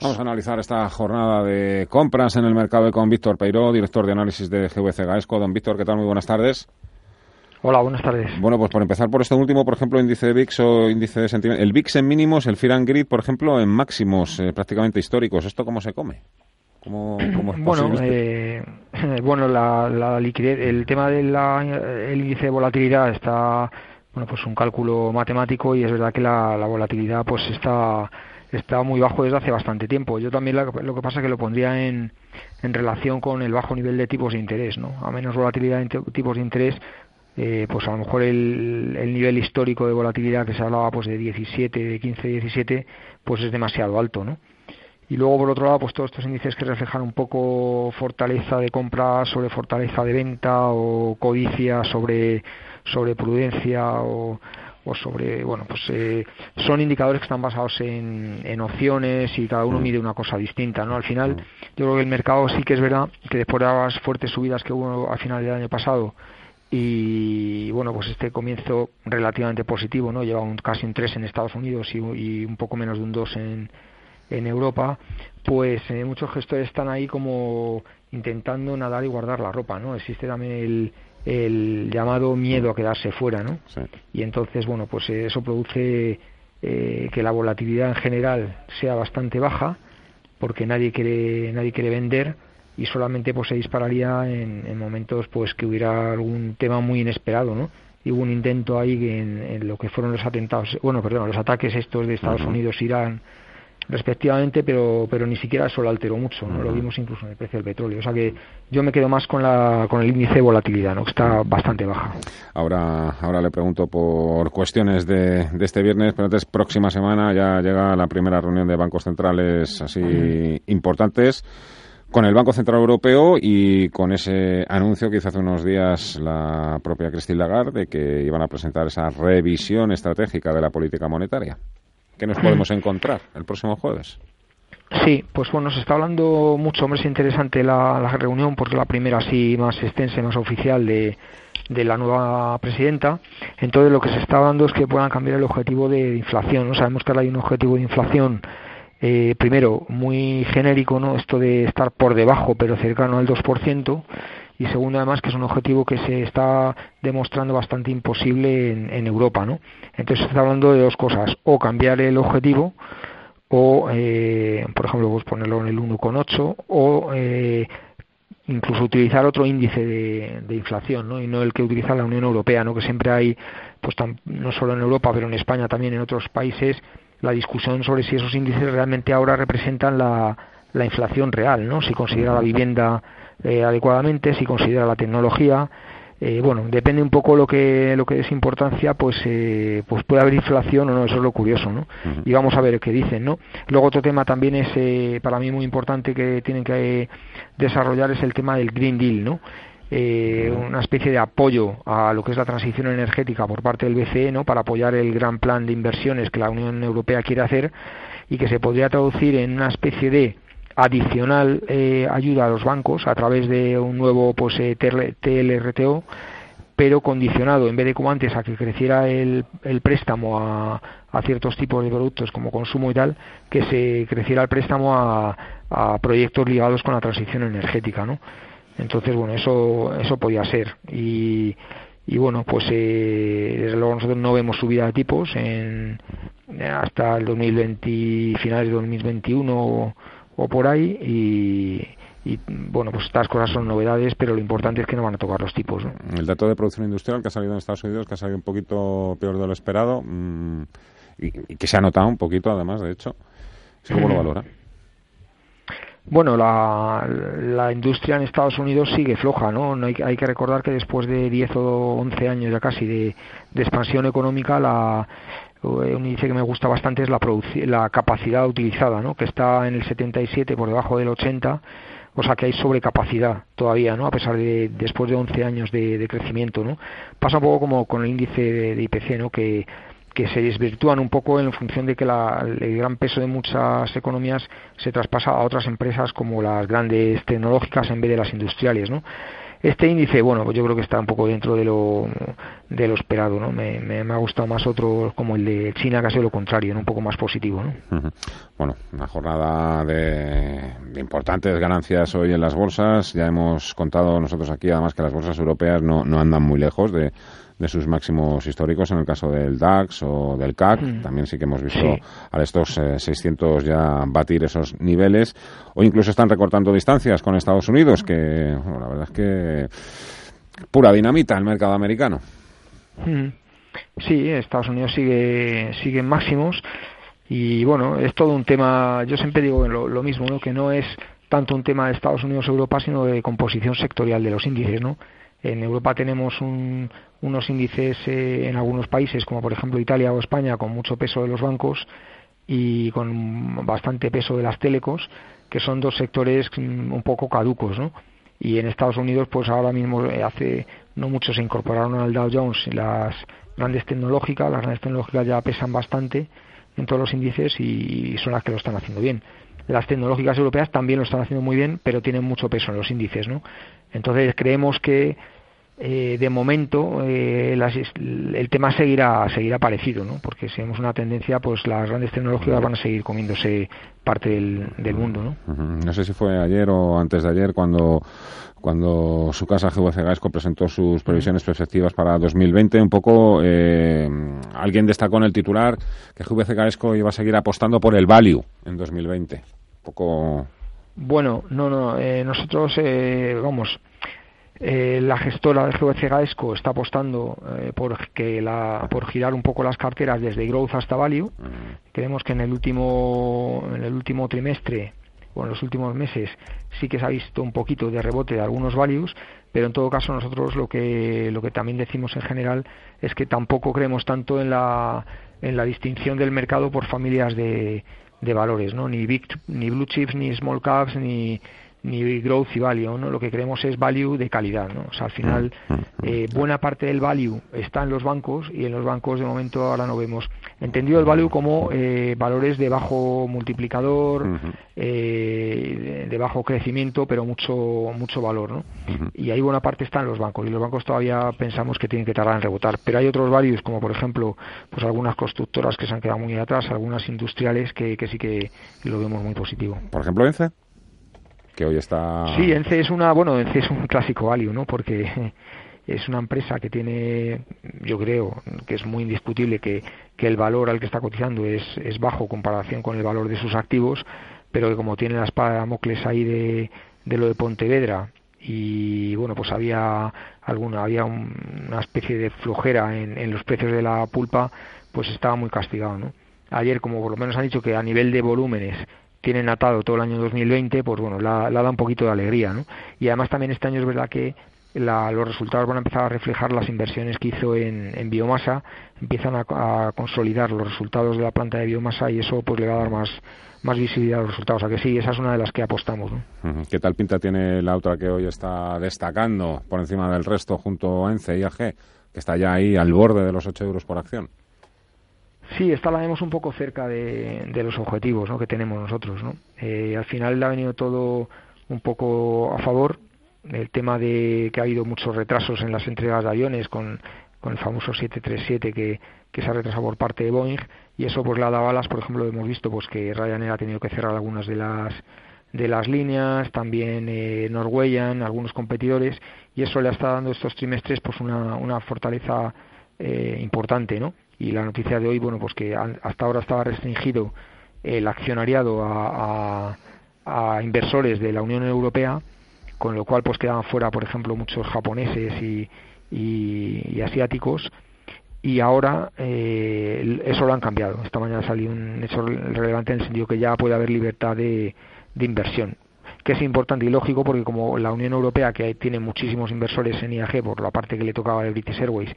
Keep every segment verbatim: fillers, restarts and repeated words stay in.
Vamos a analizar esta jornada de compras en el mercado con Víctor Peiró, director de análisis de G V C Gaesco. Don Víctor, ¿qué tal? Muy buenas tardes. Hola, buenas tardes. Bueno, pues por empezar por esto último, por ejemplo, índice de V I X o índice de sentimiento. El V I X en mínimos, el Fear and Greed, por ejemplo, en máximos eh, prácticamente históricos. ¿Esto cómo se come? ¿Cómo, cómo es bueno, posible? Eh, bueno, la, la liquidez, el tema del de índice de volatilidad está, bueno, pues un cálculo matemático y es verdad que la, la volatilidad pues está... está muy bajo desde hace bastante tiempo. Yo también la, lo que pasa es que lo pondría en, en relación con el bajo nivel de tipos de interés, ¿no? A menos volatilidad en tipos de interés, eh, pues a lo mejor el, el nivel histórico de volatilidad que se hablaba pues de diecisiete, de quince, diecisiete, pues es demasiado alto, ¿no? Y luego, por otro lado, pues todos estos índices que reflejan un poco fortaleza de compra sobre fortaleza de venta o codicia sobre, sobre prudencia o... sobre, bueno, pues eh, son indicadores que están basados en, en opciones y cada uno mide una cosa distinta, ¿no? Al final, yo creo que el mercado sí que es verdad que después de las fuertes subidas que hubo al final del año pasado y, bueno, pues este comienzo relativamente positivo, ¿no? Lleva un, casi un tres en Estados Unidos y, y un poco menos de un dos en, en Europa, pues eh, muchos gestores están ahí como intentando nadar y guardar la ropa, ¿no? Existe también el... el llamado miedo a quedarse fuera, ¿no? Sí. Y entonces, bueno, pues eso produce eh, que la volatilidad en general sea bastante baja, porque nadie quiere nadie quiere vender y solamente pues se dispararía en, en momentos pues que hubiera algún tema muy inesperado, ¿no? Y hubo un intento ahí en, en lo que fueron los atentados, bueno, perdón, los ataques estos de Estados uh-huh. Unidos, Irán, respectivamente, pero pero ni siquiera eso lo alteró mucho, ¿no? Lo vimos incluso en el precio del petróleo. O sea que yo me quedo más con la con el índice de volatilidad, ¿no? Que está bastante baja. Ahora ahora le pregunto por cuestiones de, de este viernes, pero antes, próxima semana ya llega la primera reunión de bancos centrales así uh-huh. importantes con el Banco Central Europeo y con ese anuncio que hizo hace unos días la propia Christine Lagarde de que iban a presentar esa revisión estratégica de la política monetaria. ¿Qué nos podemos encontrar el próximo jueves? Sí, pues bueno, se está hablando mucho, hombre, es interesante la, la reunión porque es la primera así más extensa y más oficial de, de la nueva presidenta. Entonces lo que se está hablando es que puedan cambiar el objetivo de inflación, ¿no? Sabemos que ahora hay un objetivo de inflación, eh, primero, muy genérico, ¿no? Esto de estar por debajo pero cercano al dos por ciento. Y segundo, además, que es un objetivo que se está demostrando bastante imposible en, en Europa, ¿no? Entonces se está hablando de dos cosas, o cambiar el objetivo, o, eh, por ejemplo, pues ponerlo en el uno coma ocho, o eh, incluso utilizar otro índice de, de inflación, ¿no? Y no el que utiliza la Unión Europea, ¿no? Que siempre hay, pues tan, no solo en Europa, pero en España también, en otros países, la discusión sobre si esos índices realmente ahora representan la, la inflación real, ¿no? Si considera la vivienda... Eh, adecuadamente, si considera la tecnología, eh, bueno, depende un poco lo que lo que es importancia, pues eh, pues puede haber inflación o no, eso es lo curioso, ¿no? Uh-huh. Y vamos a ver qué dicen, ¿no? Luego otro tema también es eh, para mí muy importante que tienen que eh, desarrollar es el tema del Green Deal, ¿no? Eh, una especie de apoyo a lo que es la transición energética por parte del B C E, ¿no? Para apoyar el gran plan de inversiones que la Unión Europea quiere hacer y que se podría traducir en una especie de adicional eh, ayuda a los bancos a través de un nuevo pues eh, T L R T O, pero condicionado, en vez de como antes, a que creciera el, el préstamo a, a ciertos tipos de productos como consumo y tal, que se creciera el préstamo a, a proyectos ligados con la transición energética, ¿no? Entonces, bueno, eso eso podía ser. Y, y bueno, pues eh, desde luego nosotros no vemos subida de tipos en, hasta el dos mil veinte, finales de dos mil veintiuno... o por ahí, y, y bueno, pues estas cosas son novedades, pero lo importante es que no van a tocar los tipos, ¿no? El dato de producción industrial que ha salido en Estados Unidos, que ha salido un poquito peor de lo esperado, mmm, y, y que se ha notado un poquito, además, de hecho, ¿cómo lo valora? Bueno, la, la industria en Estados Unidos sigue floja, ¿no? no hay, hay que recordar que después de diez o once años ya casi de, de expansión económica, la... un índice que me gusta bastante es la, la capacidad utilizada, ¿no? Que está en el setenta y siete por debajo del ochenta, o sea que hay sobrecapacidad todavía, ¿no? A pesar de después de once años de, de crecimiento, ¿no? Pasa un poco como con el índice de, de I P C, ¿no? Que, que se desvirtúan un poco en función de que la, el gran peso de muchas economías se traspasa a otras empresas como las grandes tecnológicas en vez de las industriales, ¿no? Este índice, bueno, pues yo creo que está un poco dentro de lo de lo esperado, ¿no? Me, me, me ha gustado más otro como el de China, casi lo contrario, ¿no? Un poco más positivo, ¿no? Uh-huh. Bueno, una jornada de, de importantes ganancias hoy en las bolsas. Ya hemos contado nosotros aquí, además, que las bolsas europeas no, no andan muy lejos de, de sus máximos históricos, en el caso del DAX o del CAC. Uh-huh. También sí que hemos visto sí. a estos eh, seiscientos ya batir esos niveles. O incluso están recortando distancias con Estados Unidos, que bueno, la verdad es que pura dinamita el mercado americano. Sí, Estados Unidos sigue sigue en máximos y bueno, es todo un tema. Yo siempre digo lo, lo mismo, ¿no? Que no es tanto un tema de Estados Unidos-Europa, sino de composición sectorial de los índices, ¿no? En Europa tenemos un, unos índices eh, en algunos países, como por ejemplo Italia o España, con mucho peso de los bancos y con bastante peso de las telecos, que son dos sectores un poco caducos, ¿no? Y en Estados Unidos, pues ahora mismo, hace no mucho se incorporaron al Dow Jones las grandes tecnológicas. Las grandes tecnológicas ya pesan bastante en todos los índices y son las que lo están haciendo bien. Las tecnológicas europeas también lo están haciendo muy bien, pero tienen mucho peso en los índices, ¿no? Entonces creemos que eh, de momento eh, las, el tema seguirá seguirá parecido, ¿no? Porque si vemos una tendencia, pues las grandes tecnológicas van a seguir comiéndose parte del, del mundo, ¿no? Uh-huh. No sé si fue ayer o antes de ayer cuando cuando su casa G V C Gaesco presentó sus previsiones perspectivas para dos mil veinte. Un poco eh, alguien destacó en el titular que G V C Gaesco iba a seguir apostando por el value en dos mil veinte. Un poco. Bueno, no, no. Eh, nosotros eh, vamos. Eh, la gestora de G V C Gaesco está apostando eh, por, que la, por girar un poco las carteras desde growth hasta value. Creemos que en el último en el último trimestre o en los últimos meses sí que se ha visto un poquito de rebote de algunos values, pero en todo caso nosotros lo que lo que también decimos en general es que tampoco creemos tanto en la en la distinción del mercado por familias de, de valores, ¿no? Ni big ni blue chips, ni small caps, ni ni growth y value, ¿no? Lo que creemos es value de calidad, ¿no? O sea, al final eh, buena parte del value está en los bancos y en los bancos de momento ahora no vemos. Entendido el value como eh, valores de bajo multiplicador, uh-huh. eh, de bajo crecimiento, pero mucho mucho valor, ¿no? Uh-huh. Y ahí buena parte está en los bancos y los bancos todavía pensamos que tienen que tardar en rebotar. Pero hay otros values como por ejemplo, pues algunas constructoras que se han quedado muy atrás, algunas industriales que, que sí que lo vemos muy positivo. Por ejemplo, Ence. Que hoy está... Sí, Ence es una, bueno, Ence es un clásico value, ¿no? Porque es una empresa que tiene, yo creo, que es muy indiscutible que, que el valor al que está cotizando es, es bajo en comparación con el valor de sus activos, pero que como tiene la espada de Damocles ahí de, de lo de Pontevedra y, bueno, pues había alguna había un, una especie de flojera en, en los precios de la pulpa, pues estaba muy castigado, ¿no? Ayer, como por lo menos han dicho que a nivel de volúmenes tienen atado todo el año dos mil veinte, pues bueno, la, la da un poquito de alegría, ¿no? Y además también este año es verdad que la, los resultados van a empezar a reflejar las inversiones que hizo en, en biomasa, empiezan a, a consolidar los resultados de la planta de biomasa y eso pues le va a dar más, más visibilidad a los resultados. O sea que sí, esa es una de las que apostamos, ¿no? ¿Qué tal pinta tiene la otra que hoy está destacando por encima del resto junto a Ence, I A G, que está ya ahí al borde de los ocho euros por acción? Sí, esta la vemos un poco cerca de, de los objetivos, ¿no? Que tenemos nosotros, ¿no? Eh, al final le ha venido todo un poco a favor. El tema de que ha habido muchos retrasos en las entregas de aviones con, con el famoso siete tres siete que, que se ha retrasado por parte de Boeing y eso pues le ha dado alas. Por ejemplo, hemos visto pues que Ryanair ha tenido que cerrar algunas de las de las líneas, también eh, Norwegian, algunos competidores y eso le está dando estos trimestres pues una, una fortaleza eh, importante, ¿no? Y la noticia de hoy, bueno, pues que hasta ahora estaba restringido el accionariado a, a, a inversores de la Unión Europea, con lo cual pues quedaban fuera, por ejemplo, muchos japoneses y, y, y asiáticos, y ahora eh, eso lo han cambiado. Esta mañana salió un hecho relevante en el sentido que ya puede haber libertad de, de inversión, que es importante y lógico porque como la Unión Europea, que tiene muchísimos inversores en I A G por la parte que le tocaba de British Airways,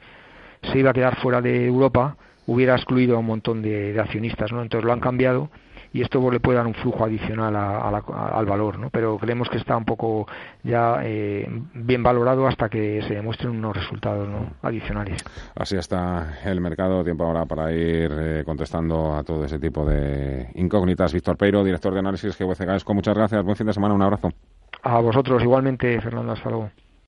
se iba a quedar fuera de Europa, hubiera excluido a un montón de, de accionistas, ¿no? Entonces lo han cambiado y esto pues, le puede dar un flujo adicional a, a la, a, al valor, ¿no? Pero creemos que está un poco ya eh, bien valorado hasta que se demuestren unos resultados, ¿no? Adicionales. Así está el mercado. Tiempo ahora para ir eh, contestando a todo ese tipo de incógnitas. Víctor Peiró, director de análisis G V C Gaesco, muchas gracias. Buen fin de semana, un abrazo. A vosotros igualmente, Fernando. Hasta luego.